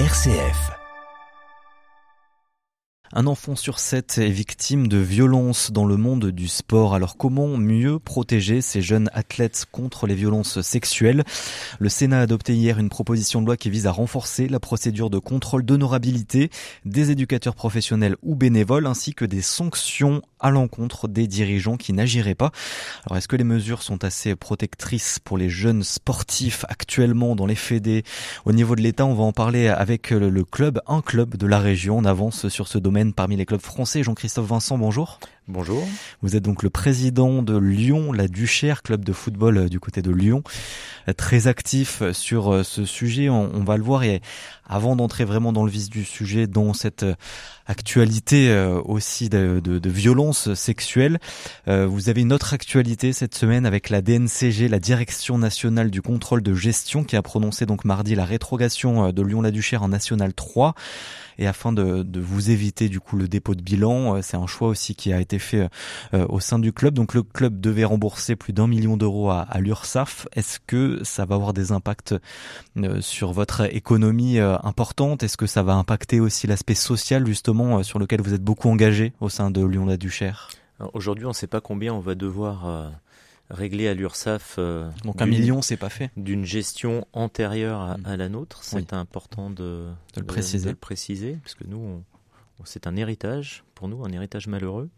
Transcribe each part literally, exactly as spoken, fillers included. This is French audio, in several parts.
R C F. Un enfant sur sept est victime de violences dans le monde du sport. Alors comment mieux protéger ces jeunes athlètes contre les violences sexuelles ? Le Sénat a adopté hier une proposition de loi qui vise à renforcer la procédure de contrôle d'honorabilité des éducateurs professionnels ou bénévoles, ainsi que des sanctions à l'encontre des dirigeants qui n'agiraient pas. Alors est-ce que les mesures sont assez protectrices pour les jeunes sportifs actuellement dans les fédés ? Au niveau de l'État, on va en parler avec le club, un club de la région en avance sur ce domaine. Parmi les clubs français, Jean-Christophe Vincent, bonjour. Bonjour. Vous êtes donc le président de Lyon-La-Duchère, club de football du côté de Lyon, très actif sur ce sujet, on va le voir. Et avant d'entrer vraiment dans le vif du sujet, dans cette actualité aussi de, de, de violence sexuelle, vous avez une autre actualité cette semaine avec la D N C G, la Direction nationale du contrôle de gestion, qui a prononcé donc mardi la rétrogradation de Lyon-La-Duchère en National trois. Et afin de, de vous éviter du coup le dépôt de bilan, c'est un choix aussi qui a été fait euh, au sein du club. Donc le club devait rembourser plus d'un million d'euros à, à l'URSSAF. Est-ce que ça va avoir des impacts euh, sur votre économie euh, importante ? Est-ce que ça va impacter aussi l'aspect social justement euh, sur lequel vous êtes beaucoup engagé au sein de Lyon-La-Duchère ? Alors, aujourd'hui, on ne sait pas combien on va devoir euh, régler à l'URSSAF. Euh, Donc un million, c'est pas fait. D'une gestion antérieure à, à la nôtre, c'est oui. important de, de, le préciser. de le préciser, parce que nous on c'est un héritage, pour nous, un héritage malheureux.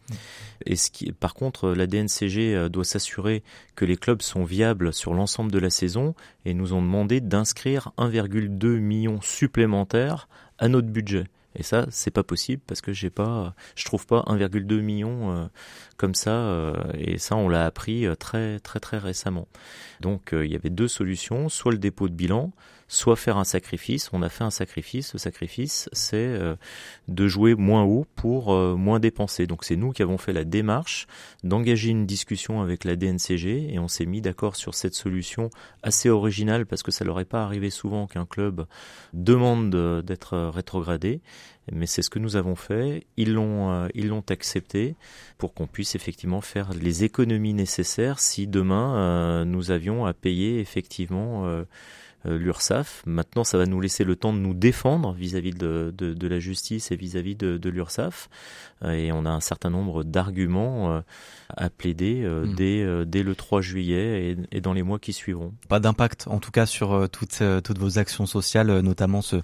Et ce qui, par contre, la D N C G doit s'assurer que les clubs sont viables sur l'ensemble de la saison et nous ont demandé d'inscrire un virgule deux million supplémentaires à notre budget. Et ça, c'est pas possible parce que j'ai pas, je trouve pas un virgule deux million euh, comme ça. Euh, et ça, on l'a appris très, très, très récemment. Donc, euh, il y avait deux solutions, soit le dépôt de bilan, soit faire un sacrifice. On a fait un sacrifice. Le sacrifice, c'est euh, de jouer moins haut pour euh, moins dépenser. Donc, c'est nous qui avons fait la démarche d'engager une discussion avec la D N C G et on s'est mis d'accord sur cette solution assez originale parce que ça leur est pas arrivé souvent qu'un club demande d'être rétrogradé. Mais c'est ce que nous avons fait, ils l'ont, euh, ils l'ont accepté pour qu'on puisse effectivement faire les économies nécessaires si demain euh, nous avions à payer effectivement euh, euh, l'URSSAF. Maintenant, ça va nous laisser le temps de nous défendre vis-à-vis de, de, de la justice et vis-à-vis de, de l'URSSAF. Et on a un certain nombre d'arguments euh, à plaider euh, mmh. dès, euh, dès le trois juillet et, et dans les mois qui suivront. Pas d'impact en tout cas sur euh, toutes, euh, toutes vos actions sociales, euh, notamment ce,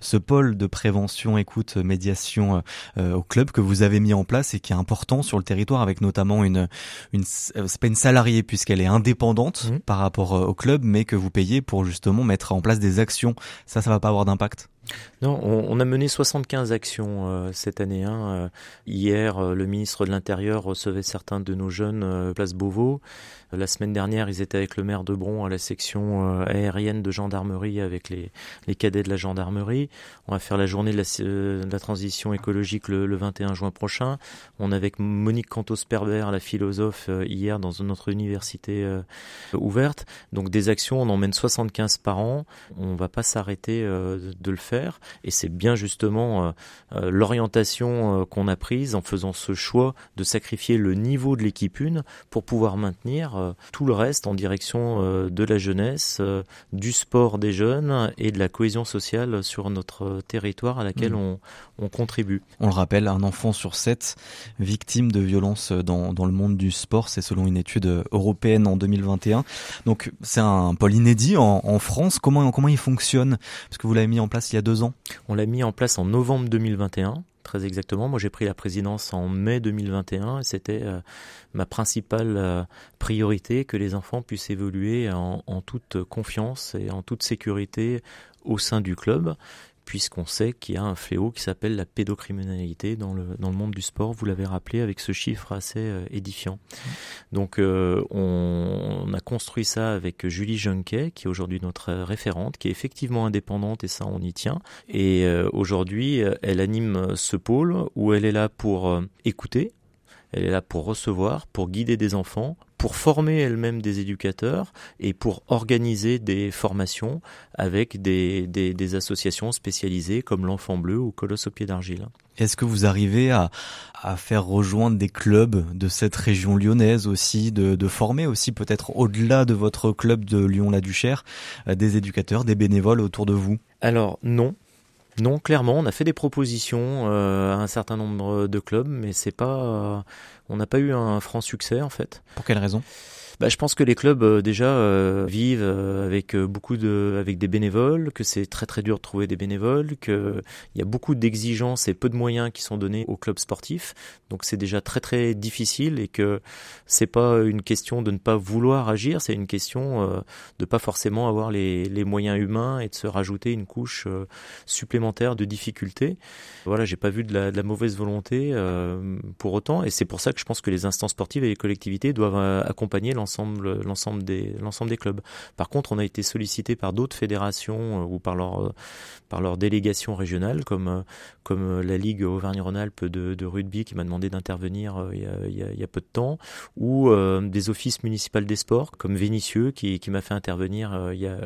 ce pôle de prévention, écoute, médiation euh, au club que vous avez mis en place et qui est important sur le territoire avec notamment une, une c'est pas une salariée puisqu'elle est indépendante mmh. par rapport au club, mais que vous payez pour justement mettre en place des actions. Ça, ça va pas avoir d'impact ? Non, on, on a mené soixante-quinze actions euh, cette année. Hein. Euh, hier, euh, le ministre de l'Intérieur recevait certains de nos jeunes euh, place Beauvau. Euh, la semaine dernière, ils étaient avec le maire de Bron à la section euh, aérienne de gendarmerie avec les, les cadets de la gendarmerie. On va faire la journée de la, euh, de la transition écologique le, le vingt et un juin prochain. On est avec Monique Cantos-Perber, la philosophe, euh, hier dans notre université euh, ouverte. Donc des actions, on en mène soixante-quinze par an. On ne va pas s'arrêter euh, de le faire. Et c'est bien justement euh, euh, l'orientation euh, qu'on a prise en faisant ce choix de sacrifier le niveau de l'équipe une pour pouvoir maintenir euh, tout le reste en direction euh, de la jeunesse, euh, du sport des jeunes et de la cohésion sociale sur notre territoire à laquelle mmh. on, on contribue. On le rappelle, un enfant sur sept victime de violences dans, dans le monde du sport, c'est selon une étude européenne en deux mille vingt et un. Donc c'est un pôle inédit en, en France. Comment, comment il fonctionne ? Parce que vous l'avez mis en place il y a deux ans. On l'a mis en place en novembre deux mille vingt et un, très exactement. Moi, j'ai pris la présidence en mai deux mille vingt et un et c'était euh, ma principale euh, priorité, que les enfants puissent évoluer en, en toute confiance et en toute sécurité au sein du club, puisqu'on sait qu'il y a un fléau qui s'appelle la pédocriminalité dans le, dans le monde du sport. Vous l'avez rappelé avec ce chiffre assez euh, édifiant. Donc euh, on, on a construit ça avec Julie Junquet, qui est aujourd'hui notre référente, qui est effectivement indépendante et ça on y tient. Et euh, aujourd'hui, elle anime ce pôle où elle est là pour euh, écouter, elle est là pour recevoir, pour guider des enfants, pour former elle-même des éducateurs et pour organiser des formations avec des, des, des associations spécialisées comme l'Enfant Bleu ou Colosse aux Pieds d'Argile. Est-ce que vous arrivez à, à faire rejoindre des clubs de cette région lyonnaise aussi, de, de former aussi peut-être au-delà de votre club de Lyon-La-Duchère, des éducateurs, des bénévoles autour de vous ? Alors non. Non, clairement, on a fait des propositions euh, à un certain nombre de clubs, mais c'est pas, euh, on n'a pas eu un franc succès en fait. Pour quelle raison ? Bah, je pense que les clubs euh, déjà euh, vivent euh, avec euh, beaucoup de, avec des bénévoles, que c'est très très dur de trouver des bénévoles, qu'il euh, y a beaucoup d'exigences et peu de moyens qui sont donnés aux clubs sportifs, donc c'est déjà très très difficile et que c'est pas une question de ne pas vouloir agir, c'est une question euh, de pas forcément avoir les, les moyens humains et de se rajouter une couche euh, supplémentaire de difficultés. Voilà, j'ai pas vu de la, de la mauvaise volonté euh, pour autant, et c'est pour ça que je pense que les instances sportives et les collectivités doivent euh, accompagner l'ensemble L'ensemble, l'ensemble des, l'ensemble des clubs. Par contre, on a été sollicité par d'autres fédérations euh, ou par leur, euh, par leur délégation régionale, comme, euh, comme la Ligue Auvergne-Rhône-Alpes de, de rugby qui m'a demandé d'intervenir euh, il, y a, il, y a, il y a peu de temps, ou euh, des offices municipaux des sports, comme Vénitieux qui, qui m'a fait intervenir euh, il, y a,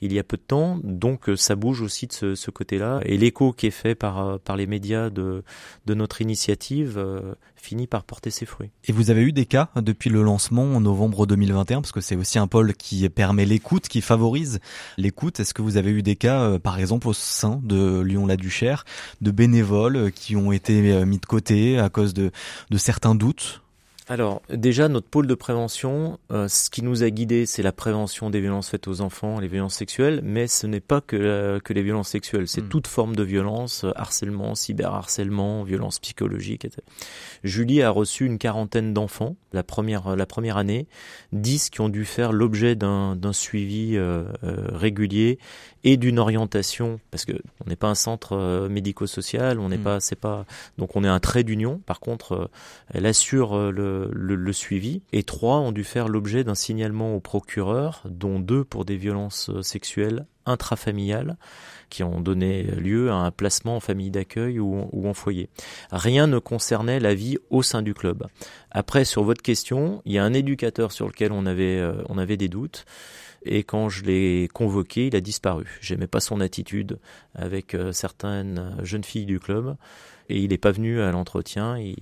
il y a peu de temps. Donc euh, ça bouge aussi de ce, ce côté-là. Et l'écho qui est fait par, par les médias de, de notre initiative euh, finit par porter ses fruits. Et vous avez eu des cas depuis le lancement en novembre deux mille vingt et un, parce que c'est aussi un pôle qui permet l'écoute, qui favorise l'écoute. Est-ce que vous avez eu des cas, euh, par exemple, au sein de Lyon-La-Duchère, de bénévoles qui ont été euh, mis de côté à cause de, de certains doutes ? Alors, déjà, notre pôle de prévention, euh, ce qui nous a guidés, c'est la prévention des violences faites aux enfants, les violences sexuelles, mais ce n'est pas que, euh, que les violences sexuelles, c'est mmh. toute forme de violence, harcèlement, cyberharcèlement, violence psychologique, et cetera. Julie a reçu une quarantaine d'enfants la première, la première année, dix qui ont dû faire l'objet d'un, d'un suivi euh, euh, régulier et d'une orientation, parce que on n'est pas un centre euh, médico-social, on n'est mmh. pas, c'est pas, donc on est un trait d'union. Par contre, euh, elle assure euh, le Le, le suivi, et trois ont dû faire l'objet d'un signalement au procureur, dont deux pour des violences sexuelles intrafamiliales qui ont donné lieu à un placement en famille d'accueil ou, ou en foyer. Rien ne concernait la vie au sein du club. Après, sur votre question, il y a un éducateur sur lequel on avait, euh, on avait des doutes, et quand je l'ai convoqué, il a disparu. J'aimais pas son attitude avec euh, certaines jeunes filles du club, et il n'est pas venu à l'entretien, il,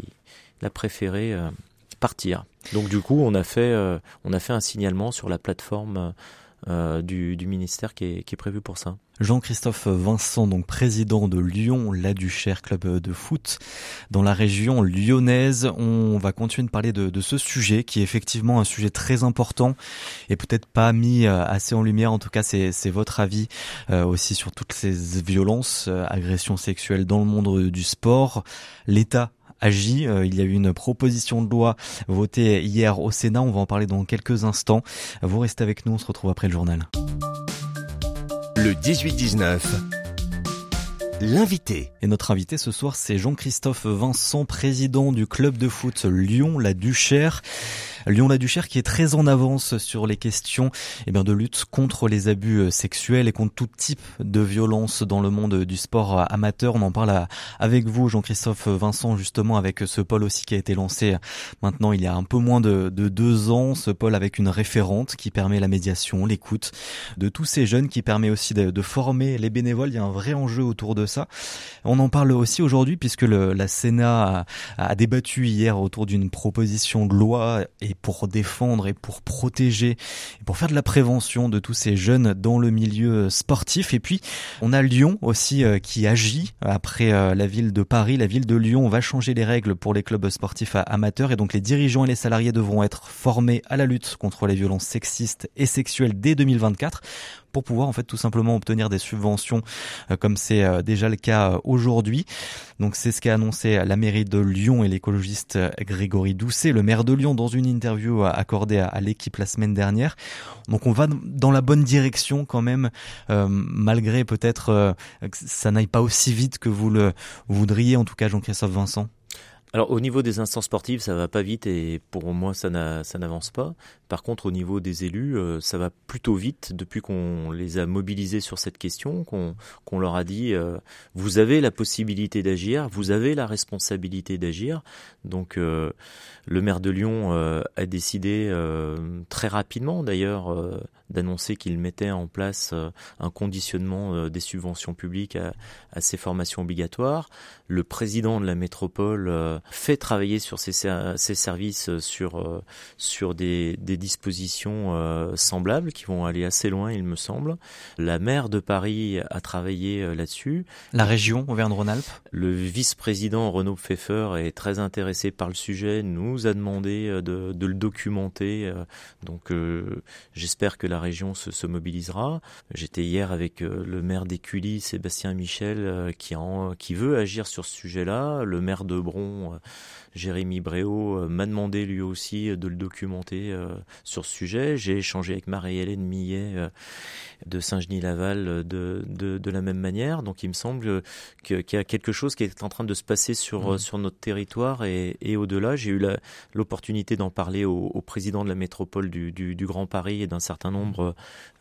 il a préféré... Euh, partir. Donc du coup, on a fait, euh, on a fait un signalement sur la plateforme euh, du, du ministère qui est, qui est prévue pour ça. Jean-Christophe Vincent, donc président de Lyon-La-Duchère, club de foot dans la région lyonnaise. On va continuer de parler de, de ce sujet qui est effectivement un sujet très important et peut-être pas mis assez en lumière. En tout cas, c'est, c'est votre avis euh, aussi sur toutes ces violences, euh, agressions sexuelles dans le monde du sport. L'État agit. Il y a eu une proposition de loi votée hier au Sénat. On va en parler dans quelques instants. Vous restez avec nous, on se retrouve après le journal. Le dix-huit dix-neuf. L'invité. Et notre invité ce soir, c'est Jean-Christophe Vincent, président du club de foot Lyon-La-Duchère. Lyon-La-Duchère qui est très en avance sur les questions eh bien, de lutte contre les abus sexuels et contre tout type de violence dans le monde du sport amateur. On en parle à, avec vous, Jean-Christophe Vincent, justement avec ce pôle aussi qui a été lancé maintenant il y a un peu moins de, de deux ans. Ce pôle avec une référente qui permet la médiation, l'écoute de tous ces jeunes, qui permet aussi de, de former les bénévoles. Il y a un vrai enjeu autour de ça. On en parle aussi aujourd'hui puisque le, la Sénat a, a débattu hier autour d'une proposition de loi et et pour défendre et pour protéger et pour faire de la prévention de tous ces jeunes dans le milieu sportif. Et puis on a Lyon aussi qui agit après la ville de Paris. La ville de Lyon va changer les règles pour les clubs sportifs amateurs, et donc les dirigeants et les salariés devront être formés à la lutte contre les violences sexistes et sexuelles dès deux mille vingt-quatre. Pour pouvoir en fait tout simplement obtenir des subventions euh, comme c'est euh, déjà le cas euh, aujourd'hui. Donc c'est ce qu'a annoncé la mairie de Lyon et l'écologiste euh, Grégory Doucet, le maire de Lyon, dans une interview euh, accordée à, à l'équipe la semaine dernière. Donc on va dans la bonne direction quand même, euh, malgré peut-être euh, que ça n'aille pas aussi vite que vous le voudriez, en tout cas Jean-Christophe Vincent. Alors au niveau des instances sportives, ça va pas vite et pour moi ça, n'a, ça n'avance pas. Par contre au niveau des élus, euh, ça va plutôt vite depuis qu'on les a mobilisés sur cette question, qu'on, qu'on leur a dit euh, vous avez la possibilité d'agir, vous avez la responsabilité d'agir. Donc euh, le maire de Lyon euh, a décidé euh, très rapidement d'ailleurs euh, d'annoncer qu'il mettait en place euh, un conditionnement euh, des subventions publiques à, à ces formations obligatoires. Le président de la métropole euh, fait travailler sur ces, ces services sur, sur des, des dispositions semblables qui vont aller assez loin, il me semble. La maire de Paris a travaillé là-dessus. La région Auvergne-Rhône-Alpes. Le vice-président Renaud Pfeffer est très intéressé par le sujet, nous a demandé de, de le documenter. Donc euh, j'espère que la région se, se mobilisera. J'étais hier avec le maire d'Écully, Sébastien Michel, qui, en, qui veut agir sur ce sujet-là. Le maire de Bron, Jérémy Bréau, m'a demandé lui aussi de le documenter sur ce sujet. J'ai échangé avec Marie-Hélène Millet de Saint-Genis-Laval de, de, de la même manière. Donc il me semble que, qu'il y a quelque chose qui est en train de se passer sur, mmh. sur notre territoire et, et au-delà. J'ai eu la, l'opportunité d'en parler au, au président de la métropole du, du, du Grand Paris et d'un certain nombre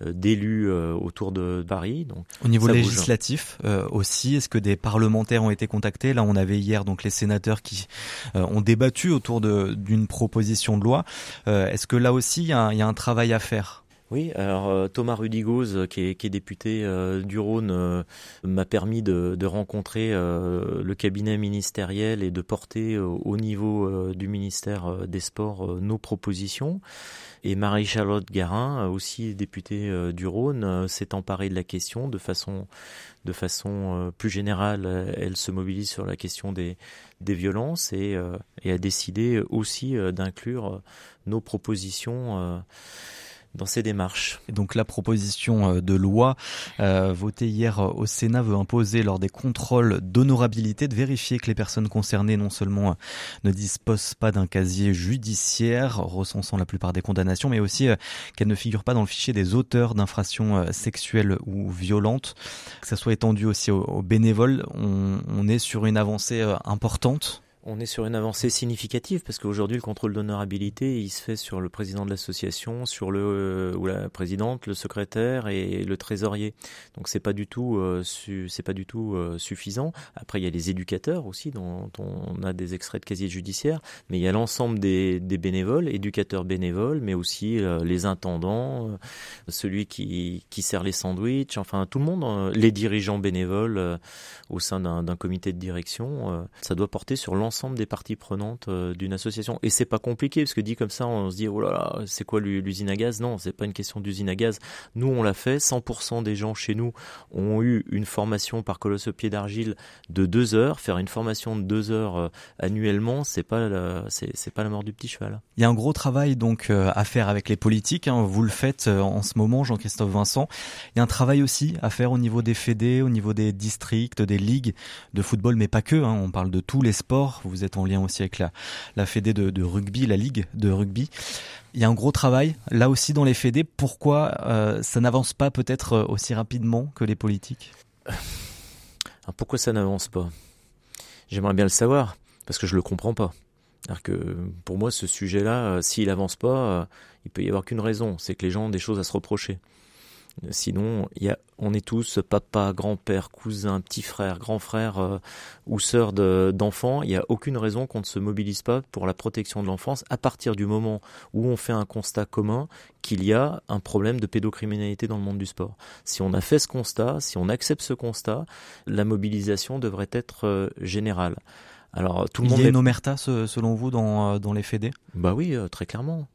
d'élus autour de Paris. Donc, au niveau législatif euh, aussi, est-ce que des parlementaires ont été contactés? Là, on avait hier donc les sénateurs qui euh, ont débattu autour de, d'une proposition de loi. Euh, est-ce que là aussi, il y, y a un travail à faire? Oui, alors Thomas Rudigoz, qui est, qui est député euh, du Rhône, euh, m'a permis de, de rencontrer euh, le cabinet ministériel et de porter euh, au niveau euh, du ministère euh, des Sports euh, nos propositions. Et Marie-Charlotte Garin, aussi députée euh, du Rhône, euh, s'est emparée de la question de façon, de façon euh, plus générale. Elle se mobilise sur la question des, des violences et, euh, et a décidé aussi euh, d'inclure nos propositions euh, dans ces démarches. Et donc la proposition de loi euh, votée hier au Sénat veut imposer lors des contrôles d'honorabilité de vérifier que les personnes concernées non seulement ne disposent pas d'un casier judiciaire recensant la plupart des condamnations, mais aussi euh, qu'elles ne figurent pas dans le fichier des auteurs d'infractions sexuelles ou violentes, que ça soit étendu aussi aux, aux bénévoles. On, on est sur une avancée euh, importante. On est sur une avancée significative parce qu'aujourd'hui le contrôle d'honorabilité il se fait sur le président de l'association, sur le euh, ou la présidente, le secrétaire et le trésorier. Donc c'est pas du tout euh, su, c'est pas du tout euh, suffisant. Après il y a les éducateurs aussi dont on a des extraits de casier judiciaire, mais il y a l'ensemble des, des bénévoles, éducateurs bénévoles, mais aussi euh, les intendants, euh, celui qui qui sert les sandwichs, enfin tout le monde, euh, les dirigeants bénévoles euh, au sein d'un, d'un comité de direction, euh, ça doit porter sur l'ensemble. L'ensemble des parties prenantes d'une association. Et c'est pas compliqué, parce que dit comme ça, on se dit oh là là, c'est quoi l'usine à gaz? Non, c'est pas une question d'usine à gaz. Nous, on l'a fait. cent pour cent des gens chez nous ont eu une formation par Colosse aux Pieds d'Argile de deux heures. Faire une formation de deux heures annuellement, c'est pas la, c'est, c'est pas la mort du petit cheval. Il y a un gros travail donc à faire avec les politiques. Hein. Vous le faites en ce moment, Jean-Christophe Vincent. Il y a un travail aussi à faire au niveau des fédés, au niveau des districts, des ligues de football, mais pas que. Hein. On parle de tous les sports. Vous êtes en lien aussi avec la, la fédé de, de rugby, la ligue de rugby. Il y a un gros travail, là aussi dans les fédés. Pourquoi euh, ça n'avance pas peut-être aussi rapidement que les politiques ? Pourquoi ça n'avance pas ? J'aimerais bien le savoir, parce que je ne le comprends pas. Alors que pour moi, ce sujet-là, s'il n'avance pas, il ne peut y avoir qu'une raison. C'est que les gens ont des choses à se reprocher. Sinon, y a, on est tous papa, grand-père, cousin, petit frère, grand frère euh, ou sœur de, d'enfants. Il n'y a aucune raison qu'on ne se mobilise pas pour la protection de l'enfance à partir du moment où on fait un constat commun qu'il y a un problème de pédocriminalité dans le monde du sport. Si on a fait ce constat, si on accepte ce constat, la mobilisation devrait être euh, générale. Alors, tout le monde. Il y a une omerta selon vous dans, dans les fédés ? Bah oui, très clairement.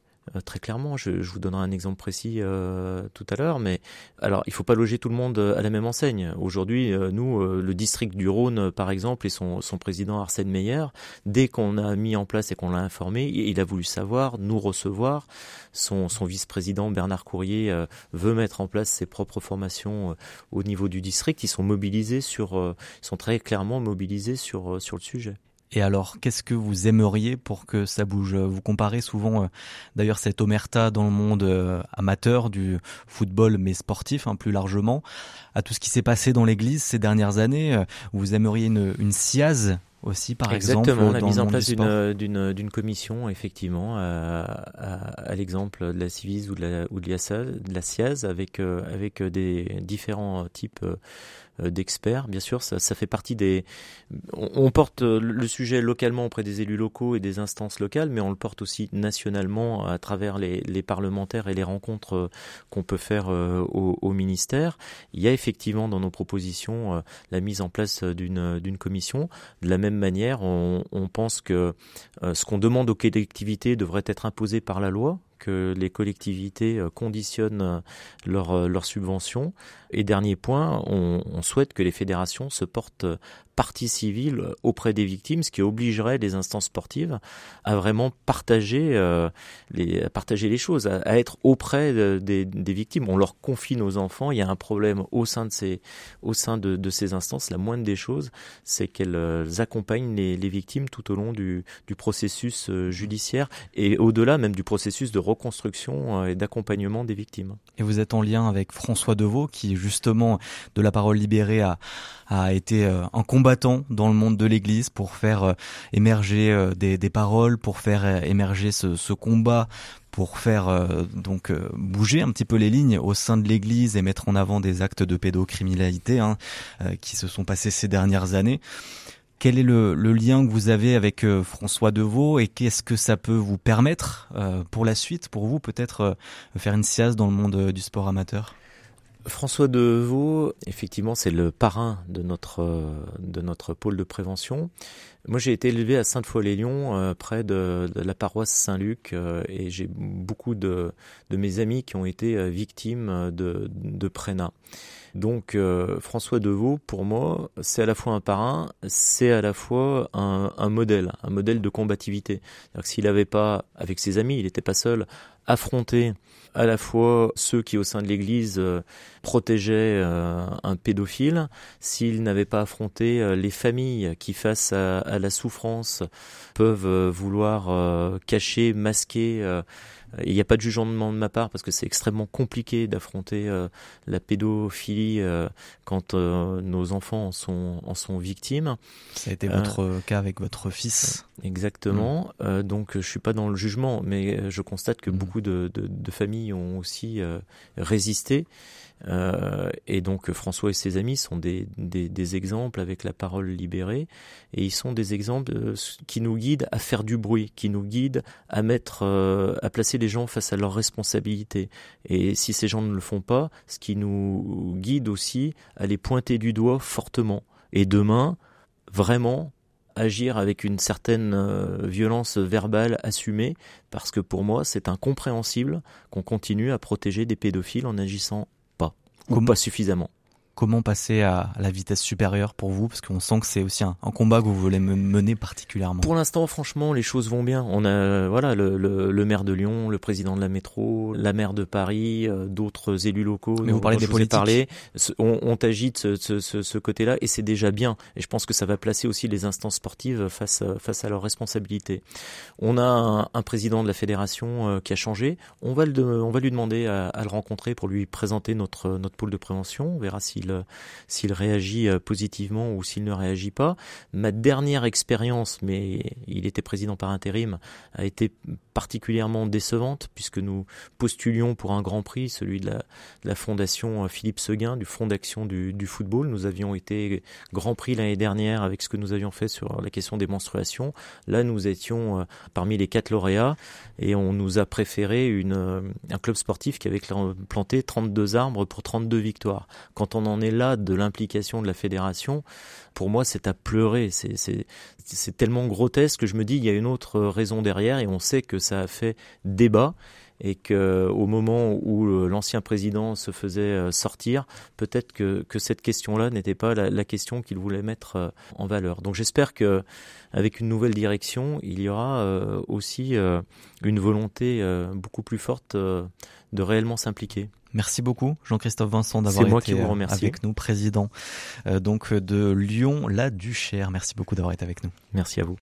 Très clairement, je, je vous donnerai un exemple précis euh, tout à l'heure, mais alors il ne faut pas loger tout le monde à la même enseigne. Aujourd'hui, euh, nous, euh, le district du Rhône, par exemple, et son, son président Arsène Meyer, dès qu'on a mis en place et qu'on l'a informé, il a voulu savoir, nous recevoir. Son, son vice-président Bernard Courrier euh, veut mettre en place ses propres formations euh, au niveau du district. Ils sont mobilisés sur, euh, sont très clairement mobilisés sur, euh, sur le sujet. Et alors, qu'est-ce que vous aimeriez pour que ça bouge ? Vous comparez souvent, euh, d'ailleurs, cette omerta dans le monde euh, amateur du football, mais sportif, hein, plus largement, à tout ce qui s'est passé dans l'Église ces dernières années. Euh, vous aimeriez une, une S I A Z aussi, par exemple ? Exactement, la mise en place d'une, d'une, d'une commission, effectivement, à, à, à l'exemple de la Civise ou de la, ou de la S I A Z, avec, euh, avec des différents types euh, d'experts, bien sûr, ça, ça fait partie des... On, on porte le sujet localement auprès des élus locaux et des instances locales, mais on le porte aussi nationalement à travers les, les parlementaires et les rencontres qu'on peut faire au, au ministère. Il y a effectivement dans nos propositions la mise en place d'une, d'une commission, de la même même manière, on, on pense que euh, ce qu'on demande aux collectivités devrait être imposé par la loi, que les collectivités conditionnent leurs leur subventions. Et dernier point, on, on souhaite que les fédérations se portent partie civile auprès des victimes, ce qui obligerait les instances sportives à vraiment partager, euh, les, à partager les choses, à, à être auprès de, des, des victimes. On leur confie nos enfants, il y a un problème au sein de ces, au sein de, de ces instances. La moindre des choses, c'est qu'elles accompagnent les, les victimes tout au long du, du processus judiciaire et au-delà même du processus de reconstruction et d'accompagnement des victimes. Et vous êtes en lien avec François Devaux qui, justement, de la parole libérée a, a été un combattant dans le monde de l'Église pour faire émerger des, des paroles, pour faire émerger ce, ce combat, pour faire euh, donc euh, bouger un petit peu les lignes au sein de l'Église et mettre en avant des actes de pédocriminalité hein, euh, qui se sont passés ces dernières années. Quel est le, le lien que vous avez avec euh, François Devaux et qu'est-ce que ça peut vous permettre euh, pour la suite, pour vous peut-être euh, faire une S I A Z dans le monde euh, du sport amateur ? François Devaux, effectivement, c'est le parrain de notre, de notre pôle de prévention. Moi, j'ai été élevé à Sainte-Foy-lès-Lyon, euh, près de, de la paroisse Saint-Luc, euh, et j'ai beaucoup de, de mes amis qui ont été victimes de, de prénat. Donc, euh, François Devaux, pour moi, c'est à la fois un parrain, c'est à la fois un, un modèle, un modèle de combativité. C'est-à-dire que s'il n'avait pas, avec ses amis, il n'était pas seul, affronté à la fois ceux qui, au sein de l'Église, euh, protégeaient euh, un pédophile, s'il n'avait pas affronté euh, les familles qui, face à, à la souffrance, peuvent euh, vouloir euh, cacher, masquer... Euh, Il n'y a pas de jugement de ma part parce que c'est extrêmement compliqué d'affronter euh, la pédophilie euh, quand euh, nos enfants en sont, en sont victimes. Ça a été votre euh, cas avec votre fils. Exactement. Mmh. Euh, donc je ne suis pas dans le jugement, mais je constate que mmh. beaucoup de, de, de familles ont aussi euh, résisté. Euh, et donc François et ses amis sont des, des, des exemples avec la parole libérée et ils sont des exemples euh, qui nous guident à faire du bruit, qui nous guident à mettre, euh, à placer les gens face à leurs responsabilités. Et si ces gens ne le font pas, ce qui nous guide aussi à les pointer du doigt fortement. Et demain, vraiment agir avec une certaine violence verbale assumée, parce que pour moi c'est incompréhensible qu'on continue à protéger des pédophiles en agissant ou comment, pas suffisamment. Comment passer à la vitesse supérieure pour vous ? Parce qu'on sent que c'est aussi un, un combat que vous voulez mener particulièrement. Pour l'instant, franchement, les choses vont bien. On a voilà, le, le, le maire de Lyon, le président de la métro, la maire de Paris, euh, d'autres élus locaux. Mais vous parlez des politiques. Parlé, on, on agite ce, ce, ce, ce côté-là et c'est déjà bien. Et je pense que ça va placer aussi les instances sportives face, face à leurs responsabilités. On a un, un président de la fédération euh, qui a changé. On va, le, on va lui demander à, à le rencontrer pour lui présenter notre, notre pôle de prévention. On verra si S'il, s'il réagit positivement ou s'il ne réagit pas. Ma dernière expérience, mais il était président par intérim, a été particulièrement décevante puisque nous postulions pour un grand prix, celui de la, de la fondation Philippe Seguin, du Fonds d'action du, du football. Nous avions été grand prix l'année dernière avec ce que nous avions fait sur la question des menstruations. Là, nous étions parmi les quatre lauréats et on nous a préféré une, un club sportif qui avait planté trente-deux arbres pour trente-deux victoires. Quand on on en est là de l'implication de la fédération, pour moi c'est à pleurer, c'est, c'est, c'est tellement grotesque que je me dis qu'il y a une autre raison derrière et on sait que ça a fait débat et qu'au moment où l'ancien président se faisait sortir, peut-être que, que cette question-là n'était pas la, la question qu'il voulait mettre en valeur. Donc j'espère qu'avec une nouvelle direction, il y aura aussi une volonté beaucoup plus forte de réellement s'impliquer. Merci beaucoup Jean-Christophe Vincent d'avoir été avec nous, président donc de Lyon-La-Duchère. Merci beaucoup d'avoir été avec nous. Merci à vous.